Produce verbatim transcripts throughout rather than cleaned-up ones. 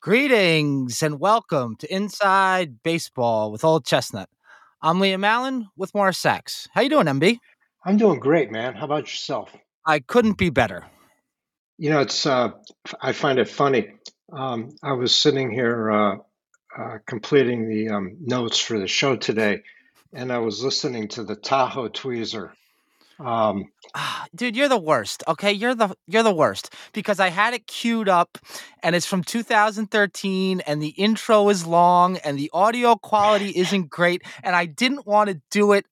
Greetings and welcome to Inside Baseball with Old Chestnut. I'm Liam Allen with Morris Sachs. How you doing, M B? I'm doing great, man. How about yourself? I couldn't be better. You know, it's uh, I find it funny. Um, I was sitting here uh, uh, completing the um, notes for the show today, and I was listening to the Tahoe Tweezer. Um, Dude, you're the worst. Okay, you're the you're the worst because I had it queued up, and it's from two thousand thirteen, and the intro is long, and the audio quality isn't great, and I didn't want to do it.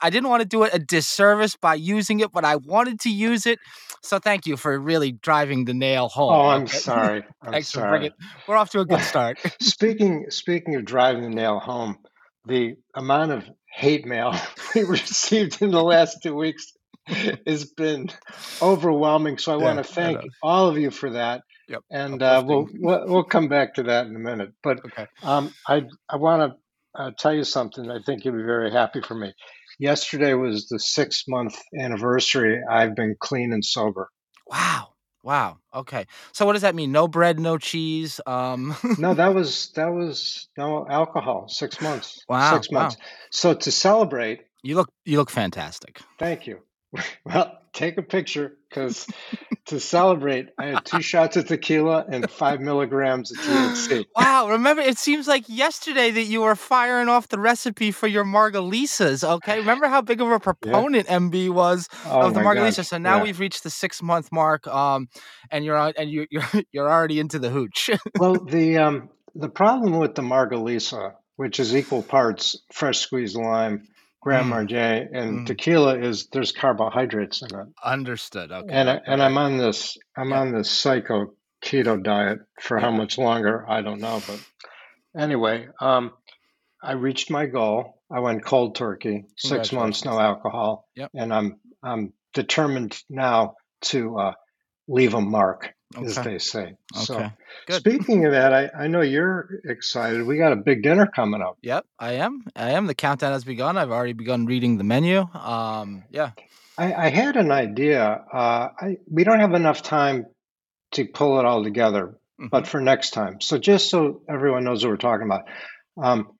I didn't want to do it a disservice by using it, but I wanted to use it. So thank you for really driving the nail home. Oh, I'm sorry. I'm Thanks sorry. For bringing it. We're off to a good start. Speaking speaking of driving the nail home, the amount of hate mail we received in the last two weeks has been overwhelming. So I yeah, want to thank all of you for that. Yep. And uh, we'll, we'll we'll come back to that in a minute. But okay. um, I I want to uh, tell you something. I think you'll be very happy for me. Yesterday was the six month anniversary. I've been clean and sober. Wow. Wow. Okay. So what does that mean? No bread, no cheese. Um... no, that was that was no alcohol. Six months. Wow. Six months. Wow. So to celebrate, you look you look fantastic. Thank you. Well, take a picture because to celebrate, I had two shots of tequila and five milligrams of T H C. Wow. Remember, it seems like yesterday that you were firing off the recipe for your margalisas, okay? Remember how big of a proponent yeah. M B was oh of the margalisa? God. So now yeah. we've reached the six-month mark, um, and you're on, and you, you're you're already into the hooch. Well, the um, the problem with the margalisa, which is equal parts fresh squeezed lime, Grand Marnier and mm. tequila is there's carbohydrates in it. Understood. Okay. And I, and I'm on this I'm yeah. on this psycho keto diet for yeah. how much longer I don't know, but anyway, um, I reached my goal. I went cold turkey, six months no alcohol, yep. and I'm I'm determined now to uh, leave a mark, okay. as they say. Okay. So Good. Speaking of that, I, I know you're excited. We got a big dinner coming up. Yep, I am. I am. The countdown has begun. I've already begun reading the menu. Um, yeah. I, I had an idea. Uh, I we don't have enough time to pull it all together, mm-hmm. but for next time. So just so everyone knows what we're talking about, um,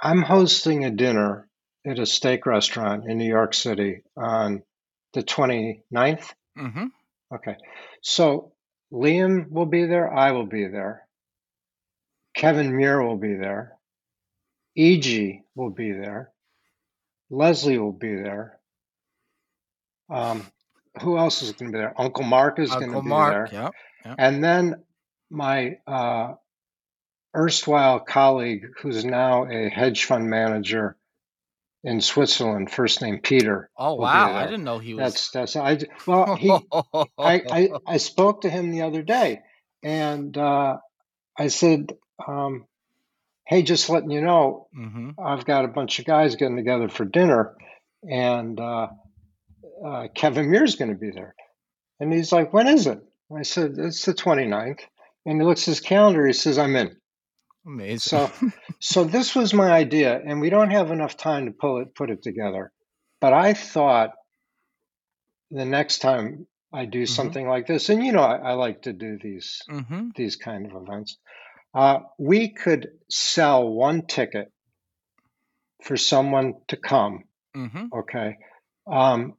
I'm hosting a dinner at a steak restaurant in New York City on the twenty-ninth. Mm-hmm. Okay. So Liam will be there. I will be there. Kevin Muir will be there. E G will be there. Leslie will be there. Um, who else is going to be there? Uncle Mark is going to be there. Yep, yep. And then my uh, erstwhile colleague, who's now a hedge fund manager in Switzerland, first name Peter. Oh wow! I didn't know he was. That's that's. I well, he. I, I I spoke to him the other day, and uh, I said, um, "Hey, just letting you know, mm-hmm. I've got a bunch of guys getting together for dinner, and uh, uh, Kevin Muir's going to be there." And he's like, "When is it?" And I said, "It's the twenty-ninth." And he looks at his calendar. He says, "I'm in." Amazing. So, so this was my idea, and we don't have enough time to pull it, put it together. But I thought the next time I do something mm-hmm. like this, and you know, I, I like to do these mm-hmm. these kind of events, uh, we could sell one ticket for someone to come. Mm-hmm. Okay, um,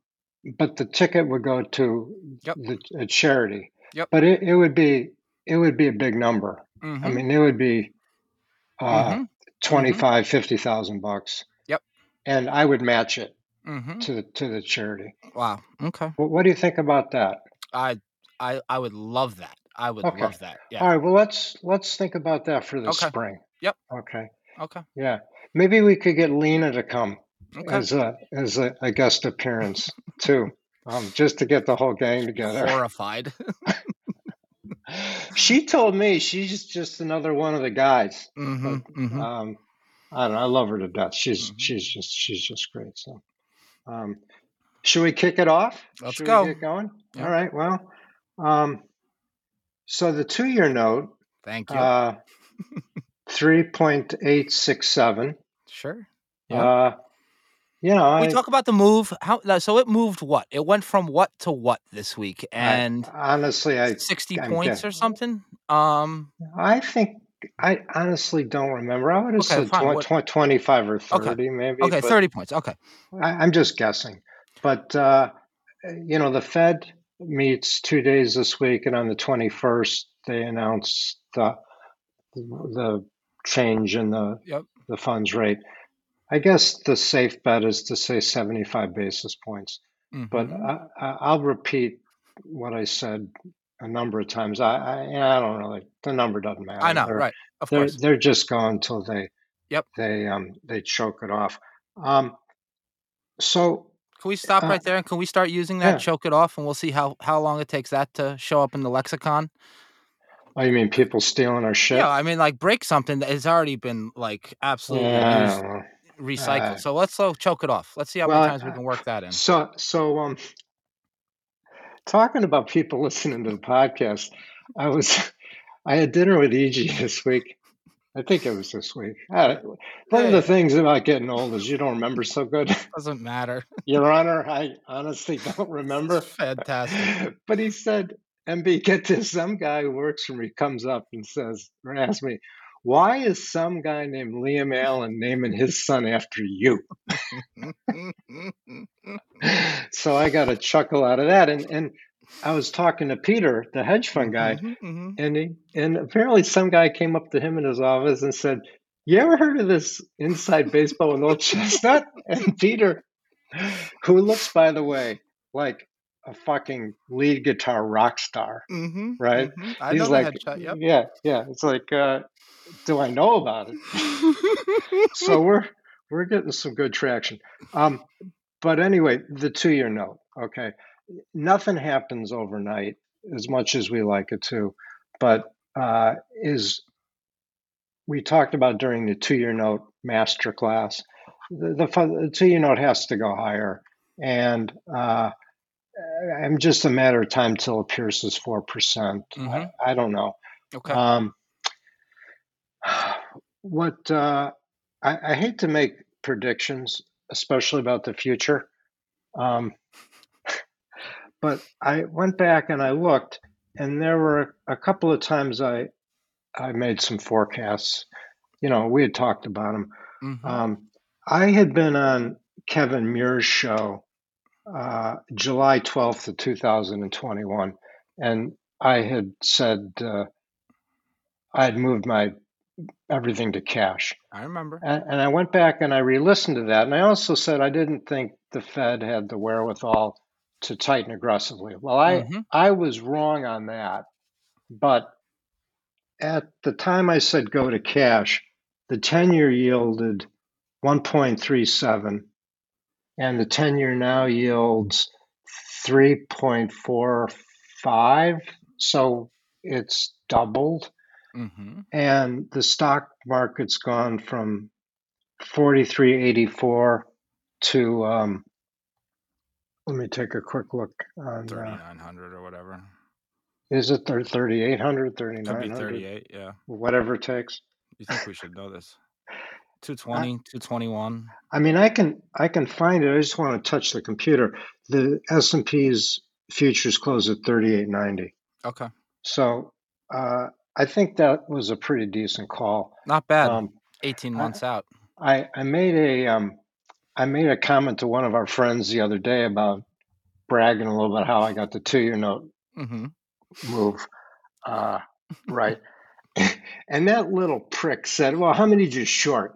but the ticket would go to yep. the, a charity. Yep. But it, it would be it would be a big number. Mm-hmm. I mean, it would be uh, mm-hmm. twenty-five, mm-hmm. fifty thousand bucks. Yep. And I would match it mm-hmm. to the to the charity. Wow. Okay. Well, what do you think about that? I I I would love that. I would okay. love that. Yeah. All right. Well, let's let's think about that for the okay. spring. Yep. Okay. Okay. Yeah. Maybe we could get Lena to come okay. as a as a, a guest appearance too, um, just to get the whole gang together. Horrified. She told me she's just another one of the guys. Mm-hmm, but, mm-hmm. Um, I don't know. I love her to death. She's mm-hmm. she's just she's just great. So, um, should we kick it off? Let's should go. We get going. Yep. All right. Well, um, so the two-year note. Thank you. Uh, Three point eight six seven. Sure. Yeah. Uh, you know, we I, talk about the move. How so? It moved what? It went from what to what this week? And I, honestly, I sixty I'm points dead. or something. Um, I think I honestly don't remember. I would have okay, said tw- tw- twenty-five or thirty, okay. maybe. Okay, thirty points. Okay, I, I'm just guessing. But uh, you know, the Fed meets two days this week, and on the twenty-first, they announced the the change in the yep. the funds rate. I guess the safe bet is to say seventy-five basis points, mm-hmm. but I, I'll repeat what I said a number of times. I I, I don't really. The number doesn't matter. I know, they're, right? Of they're, course, they're just gone until they yep they um they choke it off. Um, so can we stop uh, right there and can we start using that yeah. choke it off, and we'll see how how long it takes that to show up in the lexicon. Oh, you mean people stealing our shit? Yeah, I mean like break something that has already been like absolutely. Yeah. Recycle. Uh, so let's slow choke it off. Let's see how well, many times we can work that in. So, so um, talking about people listening to the podcast, I was, I had dinner with E G this week. I think it was this week. I, one hey. of the things about getting old is you don't remember so good. Doesn't matter, Your Honor. I honestly don't remember. It's fantastic. But he said, "M B, get this." Some guy who works for me comes up and says, or asks me, "Why is some guy named Liam Allen naming his son after you?" So I got a chuckle out of that. And and I was talking to Peter, the hedge fund guy, mm-hmm, mm-hmm. and he, and apparently some guy came up to him in his office and said, "You ever heard of this Inside Baseball with Old Chestnut?" And Peter, who looks, by the way, like a fucking lead guitar rock star, mm-hmm, right? Mm-hmm. I He's know like, the headshot, yep. yeah, yeah. It's like, uh, do I know about it? So we're we're getting some good traction. Um, but anyway, the two-year note. Okay, nothing happens overnight, as much as we like it to. But uh, is we talked about during the two-year note masterclass, the, the, the two-year note has to go higher, and. Uh, I'm just a matter of time till it pierces four percent. Mm-hmm. I, I don't know. Okay. Um, what uh, I, I hate to make predictions, especially about the future. Um, but I went back and I looked, and there were a couple of times I I made some forecasts. You know, we had talked about them. Mm-hmm. Um, I had been on Kevin Muir's show. Uh, July twelfth of two thousand twenty-one. And I had said, uh, I had moved my everything to cash. I remember. And, and I went back and I re-listened to that. And I also said, I didn't think the Fed had the wherewithal to tighten aggressively. Well, I, mm-hmm. I was wrong on that, but at the time I said, go to cash, the ten-year yielded one point three seven. And the ten-year now yields three point four five, so it's doubled. Mm-hmm. And the stock market's gone from forty-three eighty-four to, um, let me take a quick look. On thirty-nine hundred uh, or whatever. Is it thirty-eight hundred, thirty-nine hundred? Could be thirty-eight, yeah. Whatever it takes. You think we should know this? two twenty, two twenty-one. I mean, I can I can find it. I just want to touch the computer. The S and P's futures close at thirty-eight ninety. Okay. So uh, I think that was a pretty decent call. Not bad. Um, eighteen months I, out. I, I made a um, I made a comment to one of our friends the other day about bragging a little bit how I got the two-year note mm-hmm. move uh, right. And that little prick said, well, how many did you short?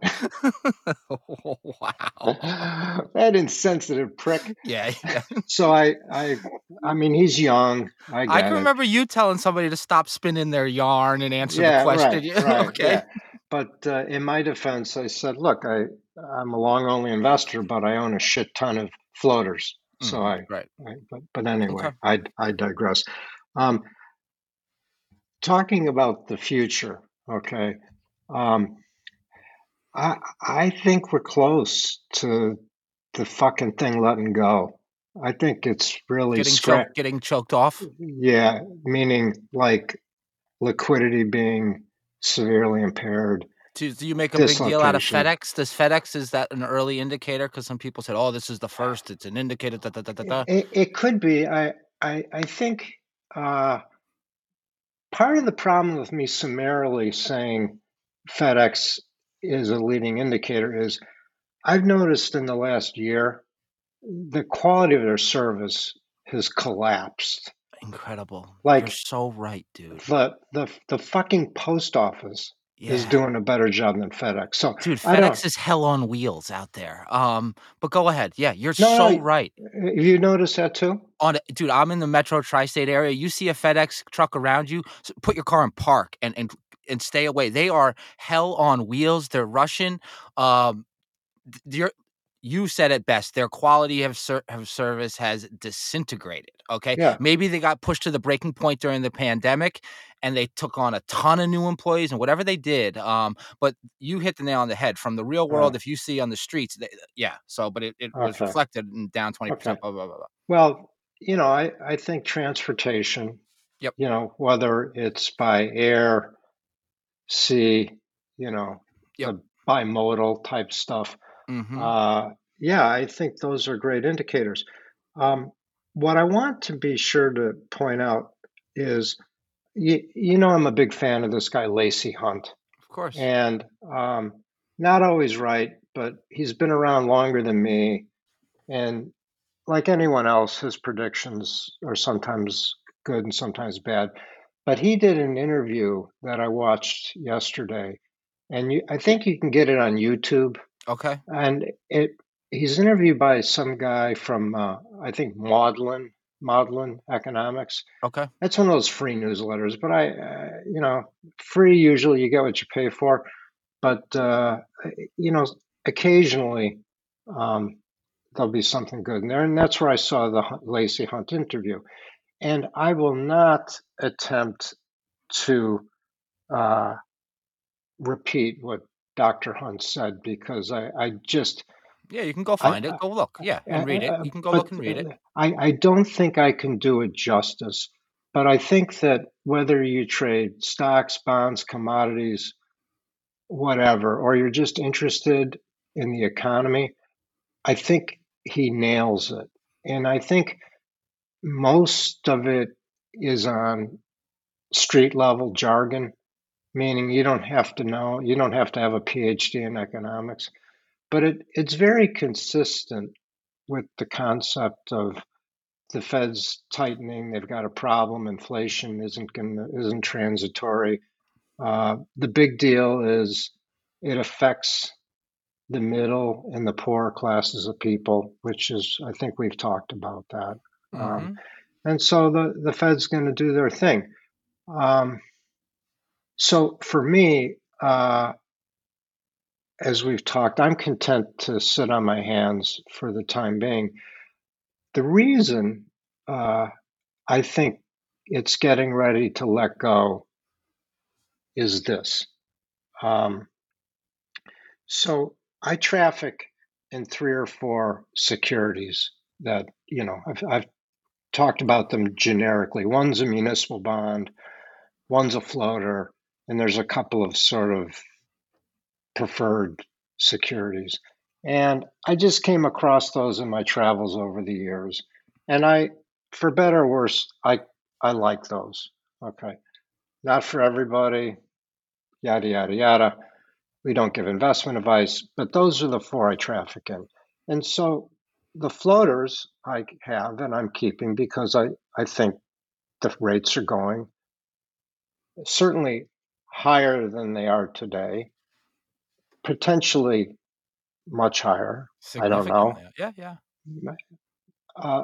Oh, wow. That insensitive prick. Yeah. yeah. So I, I, I mean, he's young. I, I can remember you telling somebody to stop spinning their yarn and answer yeah, the question. Right, right, okay. Yeah. But uh, in my defense, I said, look, I, I'm a long only investor, but I own a shit ton of floaters. Mm, so I, right. I but, but anyway, okay. I, I digress. Um, Talking about the future, okay, um, I I think we're close to the fucking thing letting go. I think it's really getting, scra- choked, getting choked off. Yeah, meaning like liquidity being severely impaired. Do, do you make a big deal out of FedEx? Does FedEx, is that an early indicator? Because some people said, oh, this is the first. It's an indicator. Da, da, da, da. It, it could be. I, I, I think... Uh, Part of the problem with me summarily saying FedEx is a leading indicator is I've noticed in the last year, the quality of their service has collapsed. Incredible. Like, you're so right, dude. The the, the fucking post office yeah. is doing a better job than FedEx. So, dude, FedEx is hell on wheels out there. Um, but go ahead. Yeah, you're no, so no, right. You notice that too? On, dude, I'm in the metro tri-state area. You see a FedEx truck around you, put your car in park and and, and stay away. They are hell on wheels. They're Russian. Um, you're, you said it best. Their quality of, ser- of service has disintegrated. Okay, yeah. Maybe they got pushed to the breaking point during the pandemic, and they took on a ton of new employees and whatever they did. Um, but you hit the nail on the head. From the real world, yeah. if you see on the streets, they, yeah. So, but it, it okay. was reflected in down twenty okay. percent. Blah blah blah blah. Well. You know, I, I think transportation, yep. you know, whether it's by air, sea, you know, yep. the bimodal type stuff. Mm-hmm. Uh, yeah, I think those are great indicators. Um, what I want to be sure to point out is, you, you know, I'm a big fan of this guy, Lacey Hunt. Of course. And um, not always right, but he's been around longer than me. And like anyone else, his predictions are sometimes good and sometimes bad. But he did an interview that I watched yesterday, and you, I think you can get it on YouTube. Okay. And it he's interviewed by some guy from, uh, I think, Maudlin, Maudlin Economics. Okay. That's one of those free newsletters. But, I, uh, you know, free usually you get what you pay for. But, uh, you know, occasionally um, – there'll be something good in there. And that's where I saw the Lacey Hunt interview. And I will not attempt to uh, repeat what Doctor Hunt said, because I, I just... Yeah, you can go find I, it. Go look. Yeah, and uh, read it. You can go look and read it. I, I don't think I can do it justice. But I think that whether you trade stocks, bonds, commodities, whatever, or you're just interested in the economy, I think he nails it. And I think most of it is on street level jargon, meaning you don't have to know, you don't have to have a P H D in economics, but it, it's very consistent with the concept of the Fed's tightening. They've got a problem. Inflation isn't gonna, isn't transitory. Uh, the big deal is it affects the middle and the poorer classes of people, which is, I think we've talked about that. Mm-hmm. Um, and so the, the Fed's going to do their thing. Um, so for me, uh, as we've talked, I'm content to sit on my hands for the time being. The reason uh, I think it's getting ready to let go is this. Um, so I traffic in three or four securities that, you know, I've, I've talked about them generically. One's a municipal bond, one's a floater, and there's a couple of sort of preferred securities. And I just came across those in my travels over the years. And I, for better or worse, I, I like those. Okay. Not for everybody, yada, yada, yada. We don't give investment advice, but those are the four I traffic in. And so the floaters I have and I'm keeping because I, I think the rates are going certainly higher than they are today, potentially much higher. I don't know. Yeah, yeah. Uh,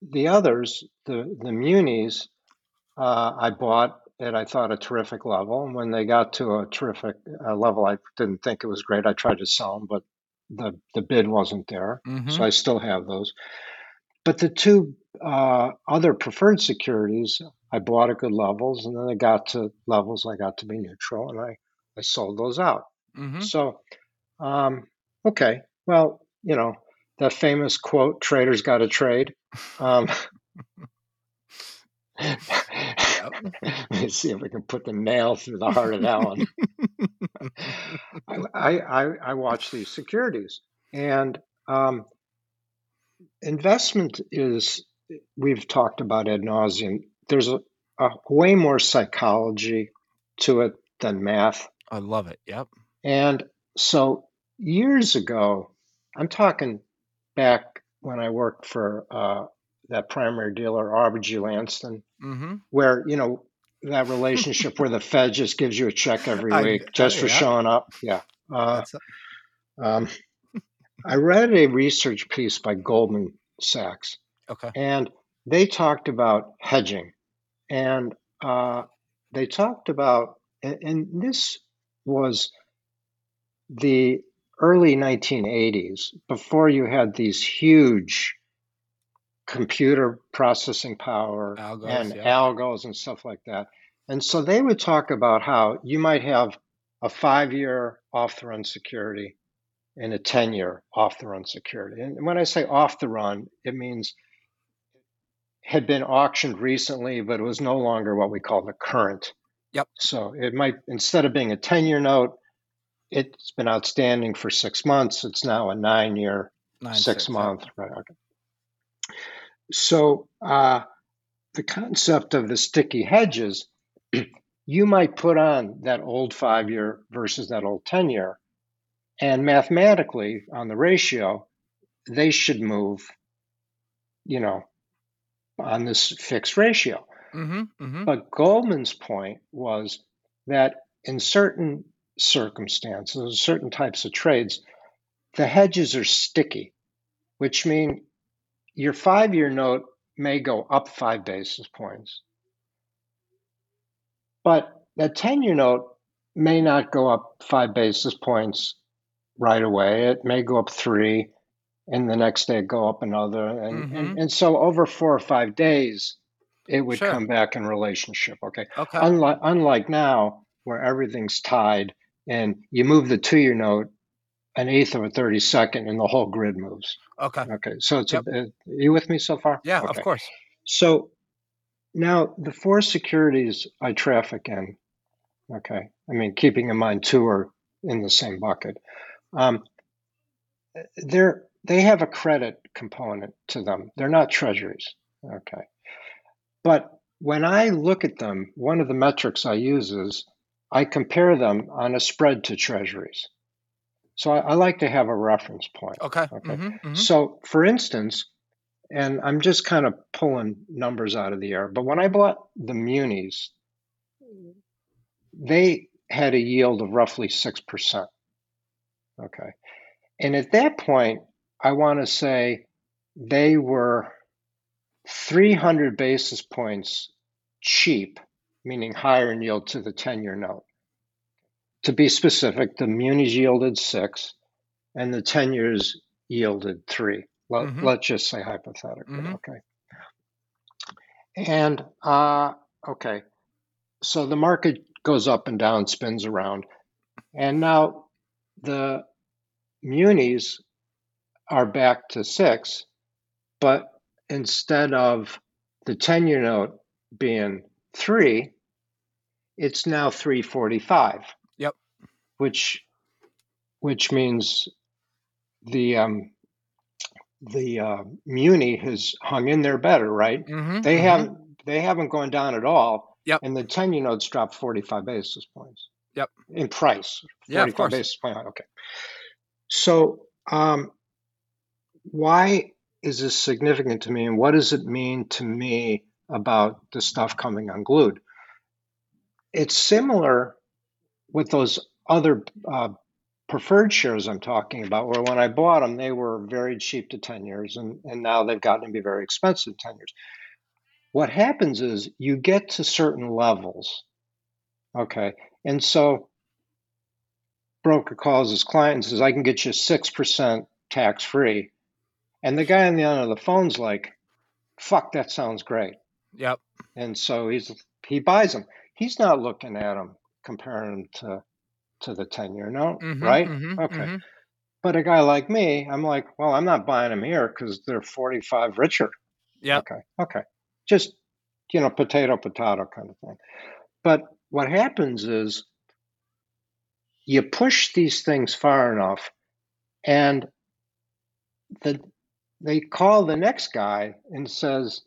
the others, the, the munis, uh, I bought at, I thought, a terrific level. And when they got to a terrific uh, level, I didn't think it was great. I tried to sell them, but the, the bid wasn't there. Mm-hmm. So I still have those. But the two uh, other preferred securities, I bought at good levels, and then they got to levels I got to be neutral, and I, I sold those out. Mm-hmm. So, um, okay, well, you know, that famous quote, traders got to trade. Um, Let's see if we can put the nail through the heart of that one. I, I, I watch these securities, and um, investment is, we've talked about ad nauseum. There's a, a way more psychology to it than math. I love it. Yep. And so years ago, I'm talking back when I worked for uh, that primary dealer, R B Lanston, mm-hmm. where, you know, that relationship where the Fed just gives you a check every week I, just I, for yeah. showing up. Yeah. Uh, a- um, I read a research piece by Goldman Sachs. Okay. And they talked about hedging. And uh, they talked about, and, and this was the early nineteen eighties, before you had these huge computer processing power algos, and yeah. algos and stuff like that. And so they would talk about how you might have a five-year off-the-run security and a ten-year off-the-run security. And when I say off-the-run, it means had been auctioned recently, but it was no longer what we call the current. Yep. So it might, instead of being a ten-year note, it's been outstanding for six months. It's now a nine-year, Nine, six-month. Six, right. Okay. So uh, the concept of the sticky hedges, you might put on that old five-year versus that old ten-year, and mathematically on the ratio, they should move, you know, on this fixed ratio. Mm-hmm, mm-hmm. But Goldman's point was that in certain circumstances, certain types of trades, the hedges are sticky, which mean your five-year note may go up five basis points, but that ten-year note may not go up five basis points right away. It may go up three, and the next day go up another. And, mm-hmm. and, and so over four or five days, it would sure. come back in relationship. Okay. okay. Unlike, unlike now where everything's tied and you move the two-year note an eighth of a thirty-second and the whole grid moves. Okay. Okay. So it's yep. a, are you with me so far? Yeah, okay. Of course. So now the four securities I traffic in, okay. I mean, keeping in mind two are in the same bucket. Um, they're, They have a credit component to them. They're not treasuries. Okay. But when I look at them, one of the metrics I use is I compare them on a spread to treasuries. So I, I like to have a reference point. Okay. Okay. Mm-hmm, mm-hmm. So for instance, and I'm just kind of pulling numbers out of the air, but when I bought the munis, they had a yield of roughly six percent. Okay. And at that point, I want to say they were three hundred basis points cheap, meaning higher in yield to the ten-year note. To be specific, the munis yielded six and the ten years yielded three. Let, mm-hmm. Let's just say hypothetically, mm-hmm. okay? And, uh, okay, so the market goes up and down, spins around. And now the munis are back to six, but instead of the ten-year note being three, it's now three forty-five. Yep. Which which means the um, the uh, muni has hung in there better, right? Mm-hmm, they mm-hmm. haven't they haven't gone down at all. Yep. And the ten-year notes dropped forty-five basis points. Yep. In price. Yeah, of course. Basis point. Okay. So um, why is this significant to me, and what does it mean to me about the stuff coming unglued? It's similar with those other uh, preferred shares I'm talking about, where when I bought them, they were very cheap to ten years, and, and now they've gotten to be very expensive to ten years. What happens is you get to certain levels, okay? And so broker calls his client and says, I can get you six percent tax-free. And the guy on the end of the phone's like, fuck, that sounds great. Yep. And so he's he buys them. He's not looking at them, comparing them to, to the ten-year note, mm-hmm, right? Mm-hmm, okay. Mm-hmm. But a guy like me, I'm like, well, I'm not buying them here because they're forty-five richer. Yeah. Okay. Okay. Just, you know, potato, potato kind of thing. But what happens is you push these things far enough, and the they call the next guy and says,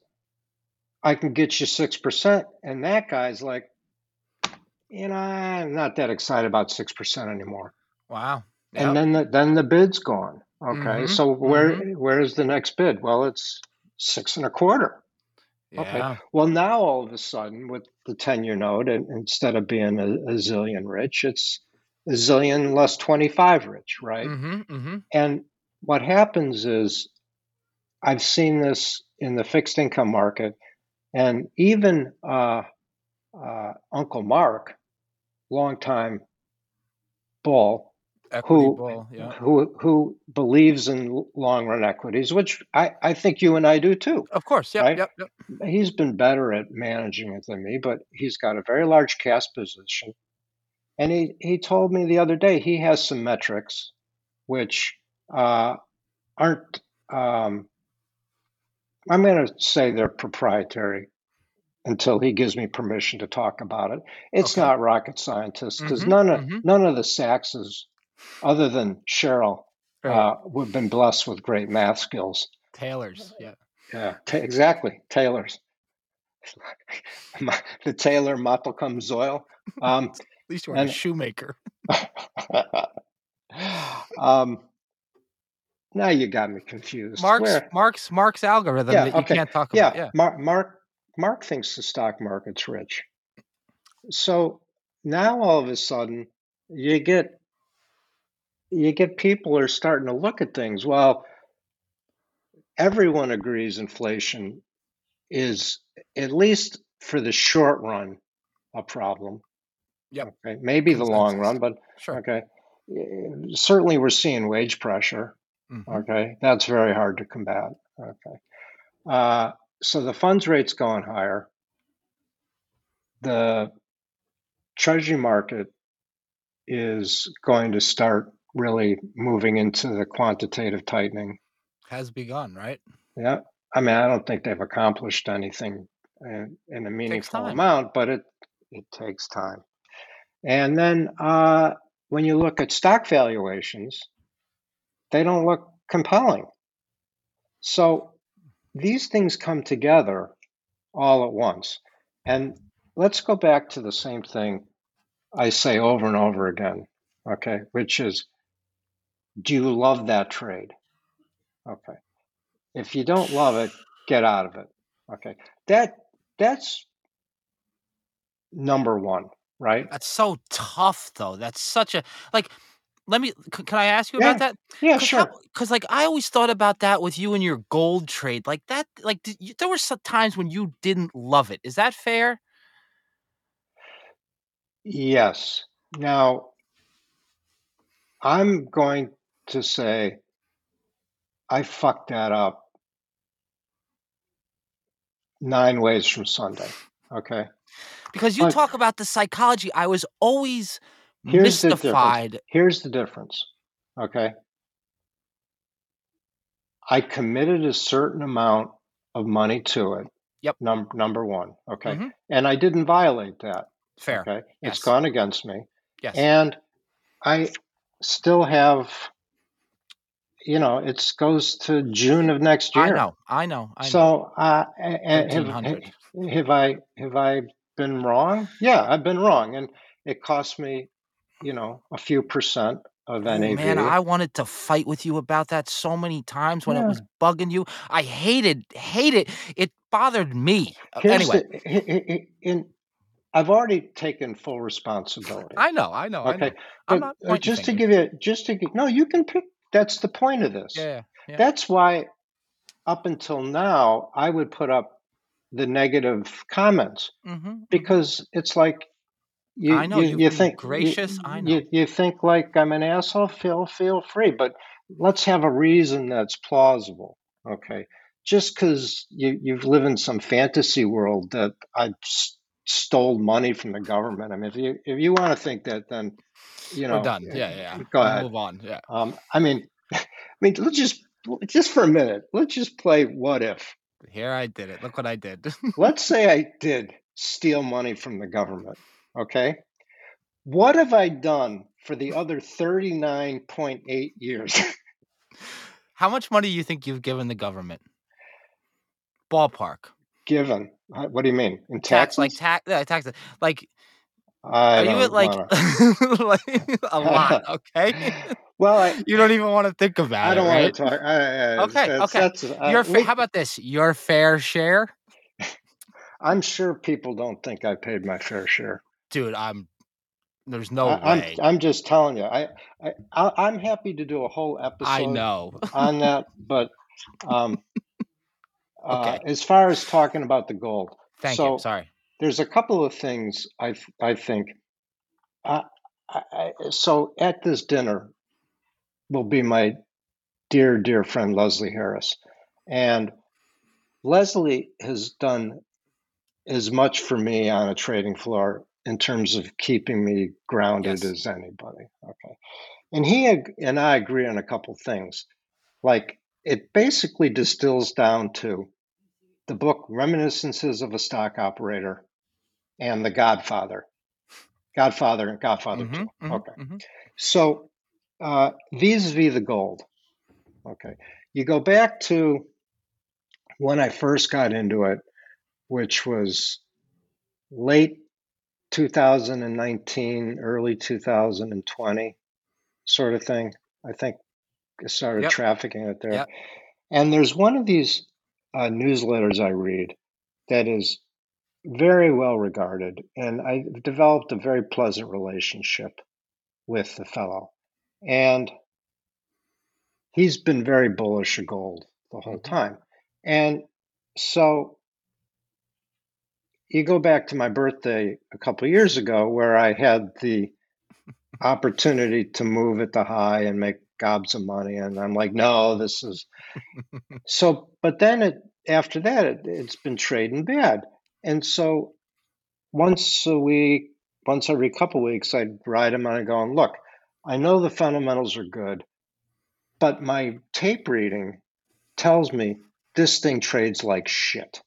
I can get you six percent. And that guy's like, you know, I'm not that excited about six percent anymore. Wow. Yep. And then the, then the bid's gone. Okay. Mm-hmm. So where mm-hmm. where is the next bid? Well, it's six and a quarter. Yeah. Okay. Well, now all of a sudden with the ten-year note, and instead of being a, a zillion rich, it's a zillion less twenty-five rich, right? Mm-hmm, mm-hmm. And what happens is, I've seen this in the fixed income market, and even uh, uh, Uncle Mark, longtime bull, equity who, bull yeah. who who believes in long run equities, which I, I think you and I do too. Of course, yeah, right? yep, yep. He's been better at managing it than me, but he's got a very large cash position, and he he told me the other day he has some metrics, which uh, aren't. Um, I'm going to say they're proprietary until he gives me permission to talk about it. It's okay. Not rocket scientists, because mm-hmm, none of mm-hmm. none of the Sachses, other than Cheryl, right. uh, who've been blessed with great math skills. Taylors, yeah, yeah, t- exactly, Taylors. The Taylor Moppelcom Zoil. Um, At least you're and, a shoemaker. um. Now you got me confused. Mark's Where? Mark's Mark's algorithm yeah, that you okay. can't talk about. Yeah, yeah. Mark, Mark Mark thinks the stock market's rich. So now all of a sudden you get you get people are starting to look at things. Well, everyone agrees inflation is, at least for the short run, a problem. Yeah. Okay. Maybe Consensus. The long run, but sure. Okay. Certainly we're seeing wage pressure. Okay, that's very hard to combat. Okay, uh, so the funds rate's going higher. The treasury market is going to start really moving into the quantitative tightening. Has begun, right? Yeah, I mean, I don't think they've accomplished anything in, in a meaningful amount, but it it takes time. And then uh, when you look at stock valuations, they don't look compelling. So these things come together all at once. And let's go back to the same thing I say over and over again, okay, which is, do you love that trade? Okay. If you don't love it, get out of it. Okay. That that's number one, right? That's so tough, though. That's such a, like... Let me, can I ask you yeah. about that? Yeah, Cause sure. Because like, I always thought about that with you and your gold trade. Like that, like did you, there were some times when you didn't love it. Is that fair? Yes. Now, I'm going to say I fucked that up nine ways from Sunday. Okay. Because you but, talk about the psychology. I was always... Here's mystified. The difference. Here's the difference. Okay. I committed a certain amount of money to it. Yep. Num- number one. Okay. Mm-hmm. And I didn't violate that. Fair. Okay. Yes. It's gone against me. Yes. And I still have, you know, it goes to June of next year. I know, I know. I know. So uh, have, have I have I been wrong? Yeah, I've been wrong, and it cost me, you know, a few percent of N A V. Man, I wanted to fight with you about that so many times when yeah. it was bugging you. I hated, hated it. Bothered me. Here's anyway, the, in, I've already taken full responsibility. I know, I know. Okay, I know. But, but just to give you, just to give, no, you can pick. That's the point of this. Yeah, yeah. That's why, up until now, I would put up the negative comments mm-hmm. because it's like you. I know you, you think gracious. You, I know you, you think like I'm an asshole. Feel feel free, but let's have a reason that's plausible. Okay. Just because you, you live in some fantasy world that I s- stole money from the government. I mean, if you if you want to think that, then, you know. We're done. Yeah, yeah. yeah. Go we'll ahead. Move on. Yeah. Um, I mean, I mean, let's just, just for a minute, let's just play what if. Here I did it. Look what I did. Let's say I did steal money from the government, okay? What have I done for the other thirty-nine point eight years? How much money do you think you've given the government? Ballpark. Given. What do you mean? In taxes? Tax, like tax, yeah, taxes. Like, I are you at like, like a lot? Okay. Well, I, you don't even want to think about it. I don't it, want right? to talk. I, I, okay. That's, okay. That's, uh, Your fa- we, how about this? Your fair share? I'm sure people don't think I paid my fair share. Dude, I'm. There's no I, way. I'm, I'm just telling you. I, I, I, I'm happy to do a whole episode. I know on that, but. Um, Okay. Uh, as far as talking about the gold, thank so you. Sorry, there's a couple of things I I think. Uh, I, I, so at this dinner, will be my dear dear friend Leslie Harris, and Leslie has done as much for me on a trading floor in terms of keeping me grounded yes. as anybody. Okay, and he and I agree on a couple things, like. It basically distills down to the book Reminiscences of a Stock Operator and The Godfather. Godfather and Godfather mm-hmm, two. Mm-hmm, okay. Mm-hmm. So uh, vis-a-vis the gold. Okay. You go back to when I first got into it, which was late two thousand nineteen, early two thousand twenty sort of thing, I think. Started yep. trafficking it there. Yep. And there's one of these uh, newsletters I read that is very well regarded. And I developed a very pleasant relationship with the fellow. And he's been very bullish of gold the whole time. And so you go back to my birthday a couple of years ago where I had the opportunity to move at the high and make gobs of money, and I'm like, no, this is so. But then it after that, it, it's been trading bad, and so once a week, once every couple of weeks, I'd ride him on and go, and look, I know the fundamentals are good, but my tape reading tells me this thing trades like shit,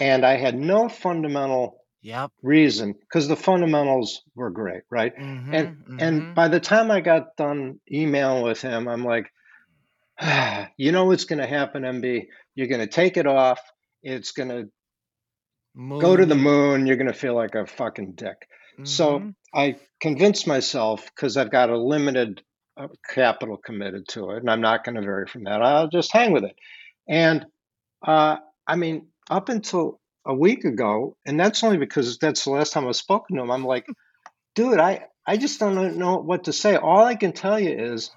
and I had no fundamental yep. reason because the fundamentals were great, right? Mm-hmm, and mm-hmm. and by the time I got done emailing with him, I'm like, ah, you know what's going to happen, M B? You're going to take it off. It's going to go to the moon. You're going to feel like a fucking dick. Mm-hmm. So I convinced myself because I've got a limited capital committed to it, and I'm not going to vary from that. I'll just hang with it. And uh, I mean, up until a week ago, and that's only because that's the last time I've spoken to him. I'm like, dude, I, I just don't know what to say. All I can tell you is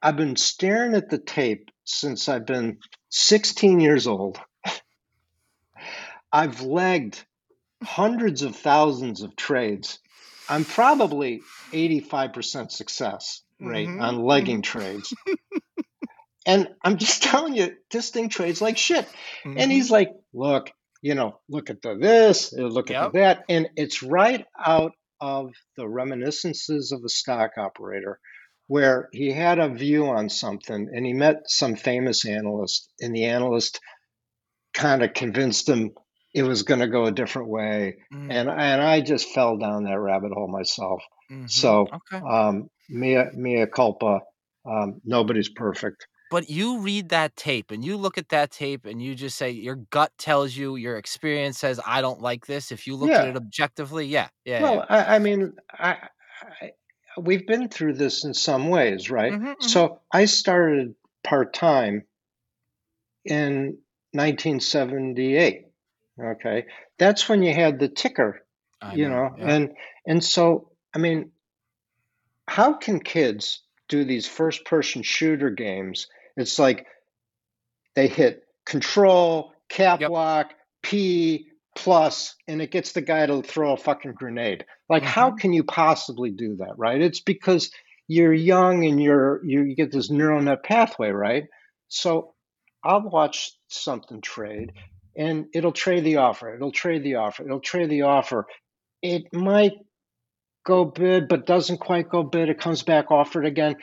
I've been staring at the tape since I've been sixteen years old. I've legged hundreds of thousands of trades. I'm probably eighty-five percent success rate mm-hmm. on legging trades. And I'm just telling you, this thing trades like shit. Mm-hmm. And he's like, look, you know, look at the this, look at yep. the that. And it's right out of the Reminiscences of a Stock Operator, where he had a view on something and he met some famous analyst, and the analyst kind of convinced him it was going to go a different way. Mm. And, and I just fell down that rabbit hole myself. Mm-hmm. So okay. um, mea, mea culpa, um, nobody's perfect. But you read that tape and you look at that tape and you just say, your gut tells you, your experience says, I don't like this. If you look yeah. at it objectively. Yeah. Yeah. Well, yeah. I, I mean, I, I, we've been through this in some ways, right? Mm-hmm, mm-hmm. So I started part-time in nineteen seventy-eight. Okay. That's when you had the ticker, I you know, know. Yeah. and, and so, I mean, how can kids do these first person shooter games? It's like they hit control, cap yep. lock, P plus, and it gets the guy to throw a fucking grenade. Like, mm-hmm. how can you possibly do that? Right. It's because you're young and you're, you get this neural net pathway. Right. So I'll watch something trade and it'll trade the offer. It'll trade the offer. It'll trade the offer. It might go bid, but doesn't quite go bid. It comes back offered again.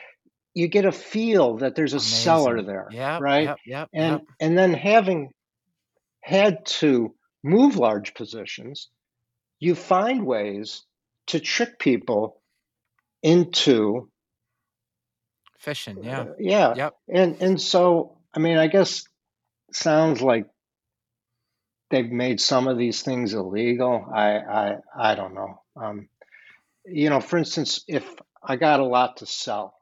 You get a feel that there's a Amazing. seller there, yep, right? Yep, yep, and yep. and then having had to move large positions, you find ways to trick people into fishing. Yeah, uh, yeah. Yep. And and so, I mean, I guess it sounds like they've made some of these things illegal. I I I don't know. Um, You know, for instance, if I got a lot to sell,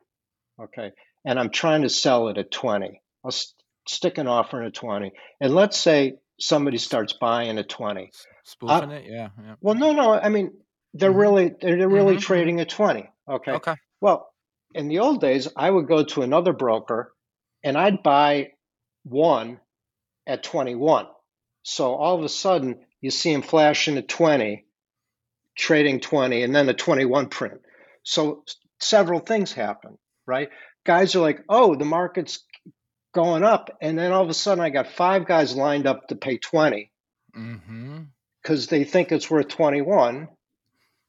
okay, and I'm trying to sell it at twenty, I'll st- stick an offer in at twenty. And let's say somebody starts buying at twenty. Spoofing uh, it, yeah, yeah. Well, no, no. I mean, they're mm-hmm. really they're really mm-hmm. trading at twenty. Okay. Okay. Well, in the old days, I would go to another broker, and I'd buy one at twenty-one. So all of a sudden, you see him flashing at twenty. Trading twenty, and then a twenty-one print. So several things happen, right? Guys are like, oh, the market's going up. And then all of a sudden I got five guys lined up to pay twenty because mm-hmm. they think it's worth twenty-one,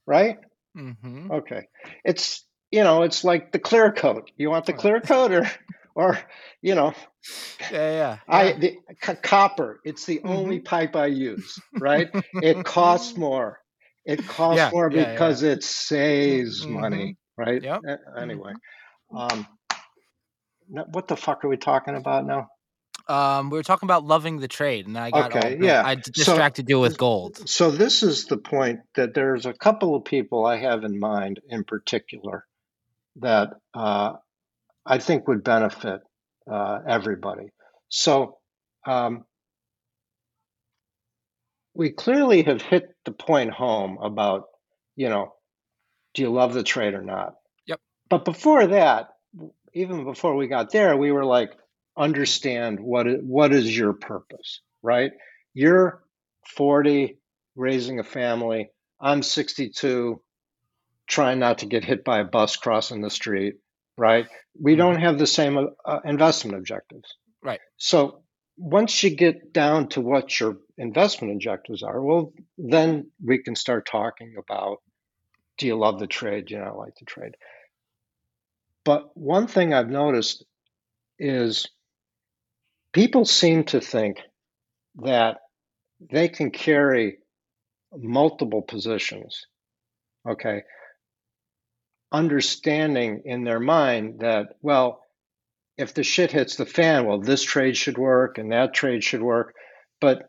right? Mm-hmm. Okay. It's, you know, it's like the clear coat. You want the clear coat or, or you know, yeah, yeah, yeah. I, the, c- copper, it's the mm-hmm. only pipe I use, right? It costs more. It costs yeah, more yeah, because yeah. it saves mm-hmm. money, right? Yep. Anyway, um, what the fuck are we talking about now? Um, we were talking about loving the trade, and I got okay, all, yeah. I distracted so, you with gold. So this is the point that there's a couple of people I have in mind in particular that uh, I think would benefit uh, everybody. So um, we clearly have hit the point home about, you know, do you love the trade or not? Yep. But before that, even before we got there, we were like, understand what is, what is your purpose, right? You're forty, raising a family. I'm sixty-two, trying not to get hit by a bus crossing the street, right? We mm-hmm. don't have the same uh, investment objectives. Right. So once you get down to what your investment objectives are, well, then we can start talking about, do you love the trade? Do you not like the trade? But one thing I've noticed is people seem to think that they can carry multiple positions, okay? Understanding in their mind that, well, if the shit hits the fan, well, this trade should work and that trade should work. But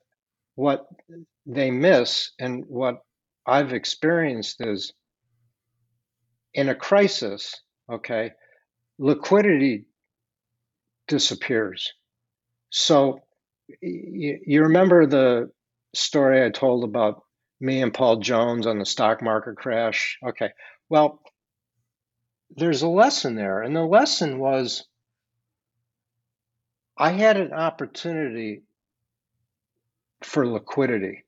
what they miss and what I've experienced is in a crisis, okay, liquidity disappears. So you, you remember the story I told about me and Paul Jones on the stock market crash? Okay, well, there's a lesson there. And the lesson was, I had an opportunity for liquidity.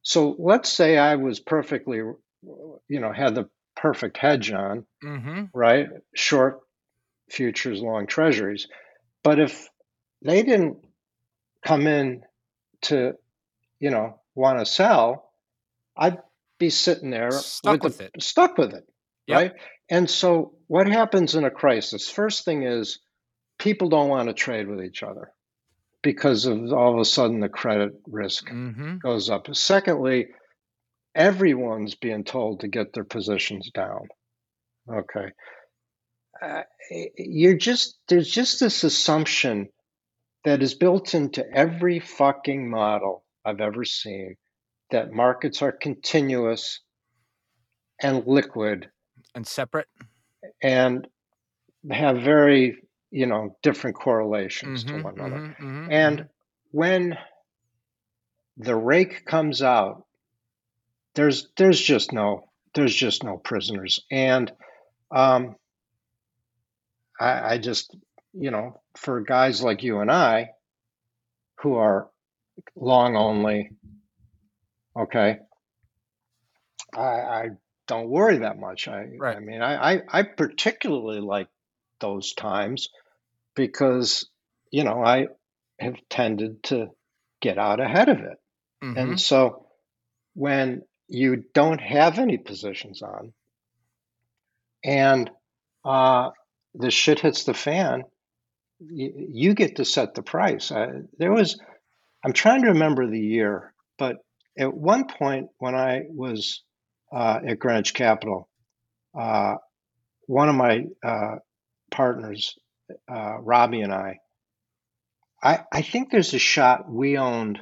So let's say I was perfectly, you know, had the perfect hedge on, mm-hmm. right? Short futures, long treasuries. But if they didn't come in to, you know, want to sell, I'd be sitting there stuck with, with the, it. Stuck with it, yep. right? And so what happens in a crisis? First thing is, people don't want to trade with each other because of all of a sudden the credit risk mm-hmm. goes up. Secondly, everyone's being told to get their positions down. Okay. Uh, you're just, there's just this assumption that is built into every fucking model I've ever seen, that markets are continuous and liquid and separate and have very, you know, different correlations mm-hmm, to one another. Mm-hmm, mm-hmm, and mm-hmm. when the rake comes out, there's, there's just no, there's just no prisoners. And, um, I, I just, you know, for guys like you and I who are long only, okay, I, I don't worry that much. I, right. I mean, I, I, I particularly like those times because, you know, I have tended to get out ahead of it. Mm-hmm. And so when you don't have any positions on and uh, the shit hits the fan, you, you get to set the price. I, there was, I'm trying to remember the year, but at one point when I was uh, at Greenwich Capital, uh, one of my uh, partners, uh, Robbie and I, I, I think there's a shot we owned.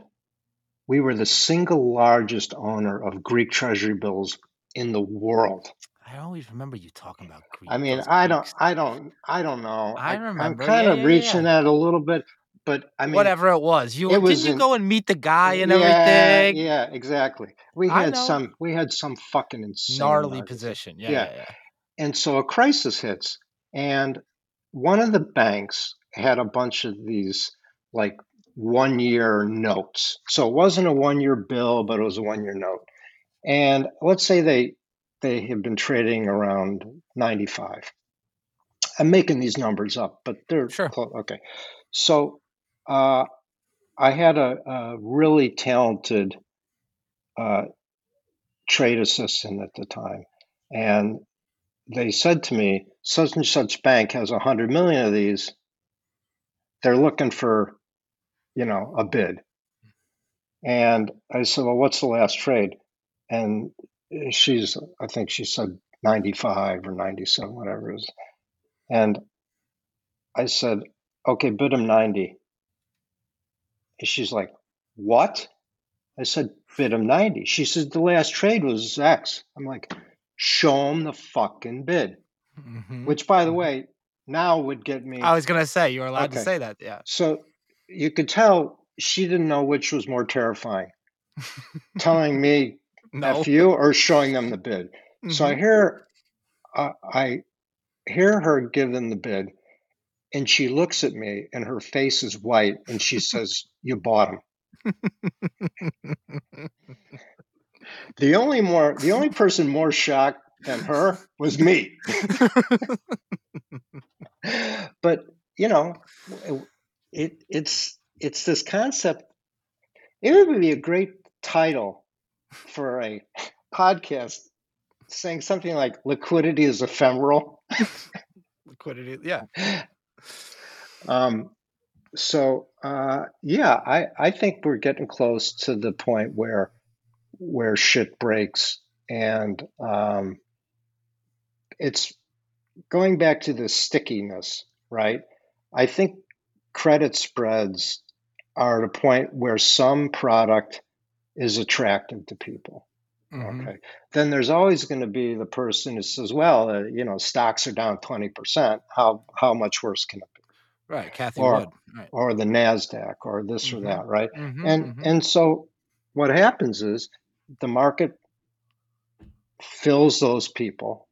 We were the single largest owner of Greek treasury bills in the world. I always remember you talking about Greek. I mean, I don't, Greeks. I don't, I don't know. I remember. I, I'm kind yeah, of yeah, reaching yeah. that a little bit, but I mean, whatever it was, you it was didn't an, you go and meet the guy and yeah, everything. Yeah, exactly. We had some, we had some fucking insane gnarly market. position. Yeah, yeah. yeah, yeah. And so a crisis hits, and one of the banks had a bunch of these like one year notes. So it wasn't a one year bill, but it was a one year note. And let's say they, they have been trading around ninety-five. I'm making these numbers up, but they're sure. close. Okay. So uh, I had a, a really talented uh, trade assistant at the time. And they said to me, such and such bank has one hundred million of these. They're looking for, you know, a bid. And I said, well, what's the last trade? And she's, I think she said ninety-five or ninety-seven, whatever it is. And I said, okay, bid him ninety. And she's like, what? I said, bid him ninety. She said, the last trade was X. I'm like, show him the fucking bid. Mm-hmm. Which, by the way, now would get me. I was going to say, you were allowed okay. to say that. Yeah. So you could tell she didn't know which was more terrifying, telling me no. F you or showing them the bid. Mm-hmm. So I hear, uh, I hear her give them the bid, and she looks at me, and her face is white, and she says, "You bought him." The only more, the only person more shocked than her was me. But you know, it it's it's this concept. It would be a great title for a podcast, saying something like "Liquidity is ephemeral." Liquidity, yeah. Um. So, uh, yeah, I, I think we're getting close to the point where where shit breaks, and um, it's going back to the stickiness, right? I think credit spreads are at a point where some product is attractive to people. Mm-hmm. Okay. Then there's always going to be the person who says, well, uh, you know, stocks are down twenty percent. How, how much worse can it be? Right. Kathy or, Wood. Right. Or the NASDAQ or this mm-hmm. or that. Right. Mm-hmm, and, mm-hmm. and so what happens is the market fills those people.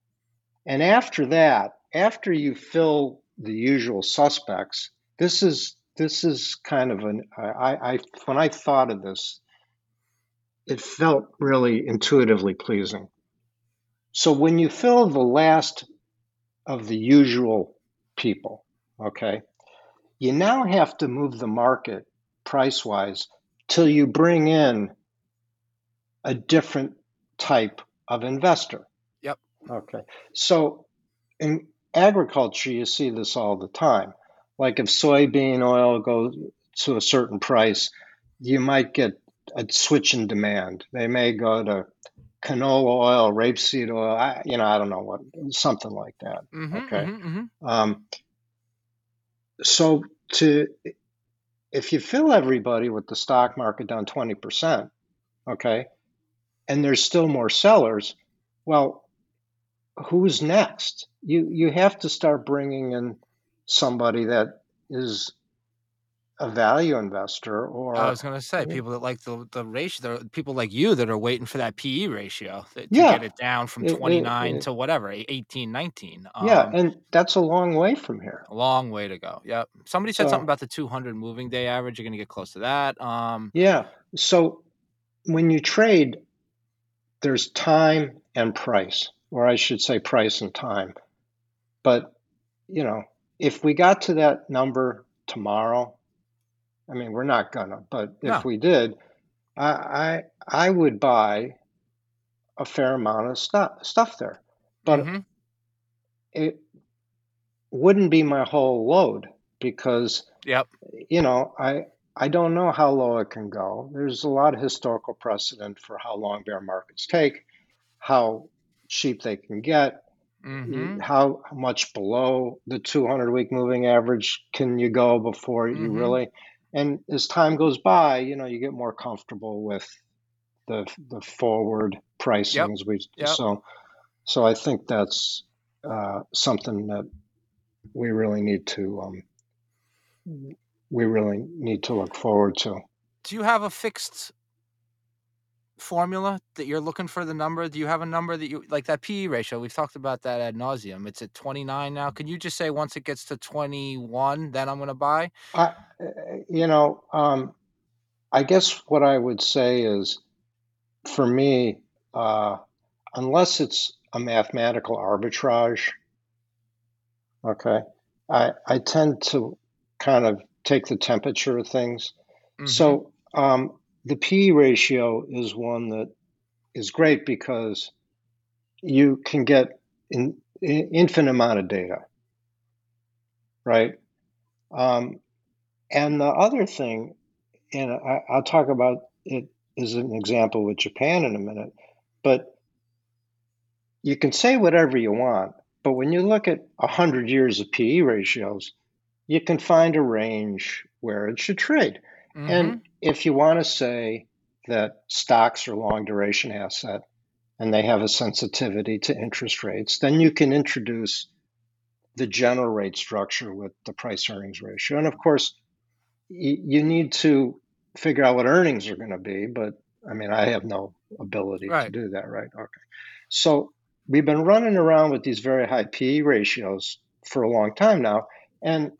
And after that, after you fill the usual suspects, this is, this is kind of an, I, I, when I thought of this, it felt really intuitively pleasing. So when you fill the last of the usual people, okay, you now have to move the market price-wise till you bring in a different type of investor. Yep. Okay. So in agriculture, you see this all the time. Like if soybean oil goes to a certain price, you might get a switch in demand. They may go to canola oil, rapeseed oil, I, you know, I don't know what, something like that. Mm-hmm, okay. Mm-hmm, mm-hmm. Um, so to, if you fill everybody with the stock market down twenty percent, okay, and there's still more sellers, well, who's next? You, you have to start bringing in somebody that is a value investor, or I was going to say people that like the the ratio, the people like you that are waiting for that P E ratio to, to yeah. get it down from twenty-nine it, it, it, to whatever, eighteen, nineteen. Um, yeah. And that's a long way from here. A long way to go. Yeah. Somebody said so, something about the two hundred moving day average. You're going to get close to that. Um, yeah. So when you trade, there's time and price, or I should say price and time. But, you know, if we got to that number tomorrow, I mean, we're not gonna, but if no. we did, I, I I would buy a fair amount of stuff stuff there, but mm-hmm. it wouldn't be my whole load because yep. you know I I don't know how low it can go. There's a lot of historical precedent for how long bear markets take, how cheap they can get, mm-hmm. how much below the two hundred week moving average can you go before mm-hmm. you really. And as time goes by, you know, you get more comfortable with the the forward pricings. Yep. We yep. so so I think that's uh, something that we really need to um, we really need to look forward to. Do you have a fixed formula that you're looking for the number? Do you have a number that you like that P E ratio? We've talked about that ad nauseum. It's at twenty-nine now. Can you just say once it gets to twenty-one, then I'm going to buy? I, you know, um, I guess what I would say is for me, uh, unless it's a mathematical arbitrage, okay, I, I tend to kind of take the temperature of things. Mm-hmm. So, um, the P E ratio is one that is great because you can get an infinite amount of data, right? Um, and the other thing, and I, I'll talk about it as an example with Japan in a minute, but you can say whatever you want, but when you look at one hundred years of P E ratios, you can find a range where it should trade. Mm-hmm. And if you want to say that stocks are long duration asset and they have a sensitivity to interest rates, then you can introduce the general rate structure with the price earnings ratio. And of course, y- you need to figure out what earnings are going to be, but I mean, I have no ability right. to do that, right? Okay. So we've been running around with these very high P E ratios for a long time now. And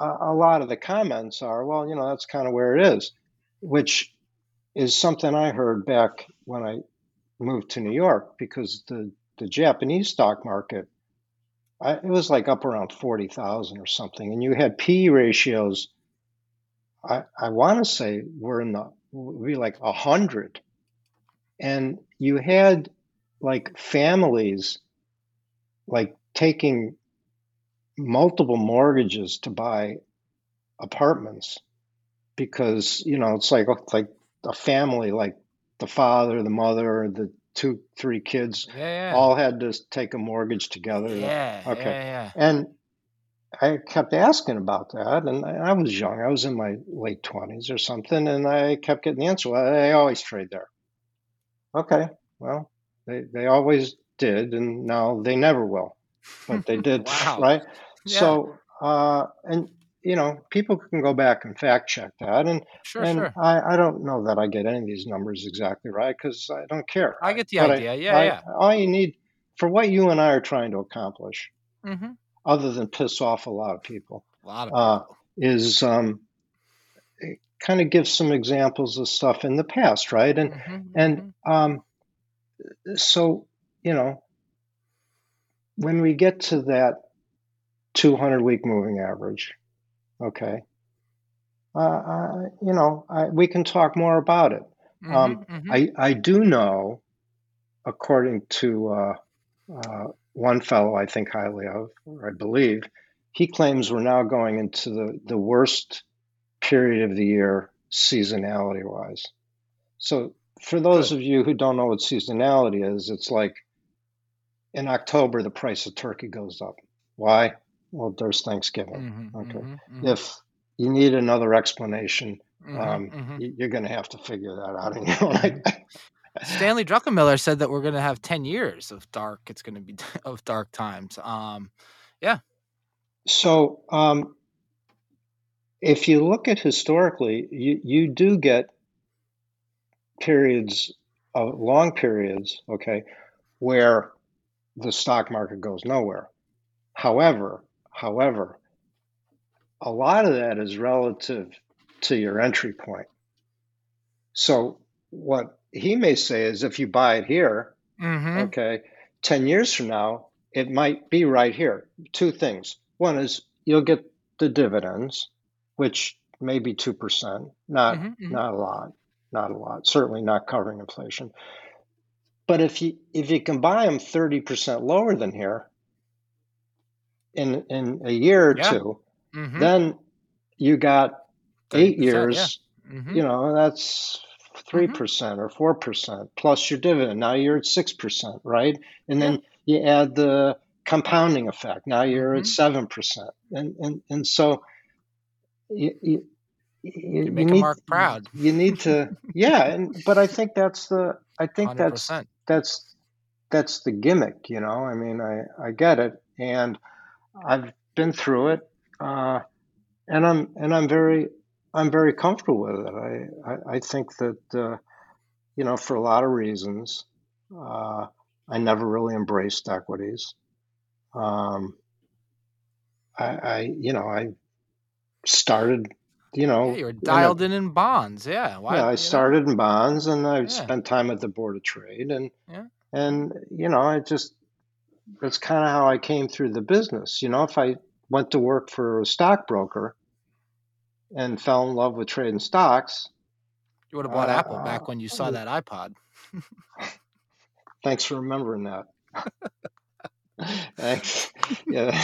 a lot of the comments are, well, you know, that's kind of where it is, which is something I heard back when I moved to New York, because the, the Japanese stock market, I, it was like up around forty thousand or something. And you had P E ratios, I, I want to say were in the, would be like one hundred. And you had like families like taking multiple mortgages to buy apartments because, you know, it's like, it's like a family, like the father, the mother, the two, three kids yeah, yeah. all had to take a mortgage together. Yeah. Okay. Yeah, yeah. And I kept asking about that. And I was young, I was in my late twenties or something. And I kept getting the answer. I always trade there. Okay. Well, they, they always did. And now they never will, but they did. Wow. Right. Yeah. So, uh, and you know, people can go back and fact check that. And, sure, and sure. I, I don't know that I get any of these numbers exactly right, because I don't care. I get the but idea. I, yeah, I, yeah. All you need for what you and I are trying to accomplish, mm-hmm. other than piss off a lot of people, a lot of people. Uh, is um, kind of give some examples of stuff in the past, right? And mm-hmm, and mm-hmm. um, so you know, when we get to that two hundred week moving average, okay, uh, I, you know, I, we can talk more about it. Mm-hmm, um, mm-hmm. I, I do know, according to uh, uh, one fellow I think highly of, or I believe, he claims we're now going into the, the worst period of the year seasonality-wise. So for those of you who don't know what seasonality is, it's like in October, the price of turkey goes up. Why? Well, there's Thanksgiving. Mm-hmm, okay. Mm-hmm. If you need another explanation, mm-hmm, um, mm-hmm. you're going to have to figure that out on your own. Stanley Druckenmiller said that we're going to have ten years of dark. It's going to be of dark times. Um, yeah. So um, if you look at historically, you, you do get periods, uh, long periods, okay, where the stock market goes nowhere. However, however, a lot of that is relative to your entry point. So what he may say is if you buy it here, mm-hmm. okay, ten years from now, it might be right here. Two things. One is you'll get the dividends, which may be two percent, not mm-hmm. not a lot, not a lot, certainly not covering inflation. But if you if you can buy them thirty percent lower than here in in a year or yeah. two, mm-hmm. then you got eight years, yeah. mm-hmm. you know, that's three percent mm-hmm. or four percent plus your dividend. Now you're at six percent, right? And yeah. then you add the compounding effect. Now you're mm-hmm. at seven percent. And and, and so you, you, you, you make you need, Mark proud. You need to, yeah. And, but I think that's the, I think one hundred percent. that's, that's, that's the gimmick, you know, I mean, I, I get it. And I've been through it. Uh, and I'm, and I'm very, I'm very comfortable with it. I, I, I think that, uh, you know, for a lot of reasons, uh, I never really embraced equities. Um, I, I, you know, I started, you know, yeah, you were dialed in, a, in in bonds. Yeah. Why, yeah I started know? in bonds and I yeah. spent time at the Board of Trade and, yeah. and, you know, I just, that's kind of how I came through the business. You know, if I went to work for a stockbroker and fell in love with trading stocks. You would have bought uh, Apple back when you saw that iPod. Thanks for remembering that. Thanks. Yeah.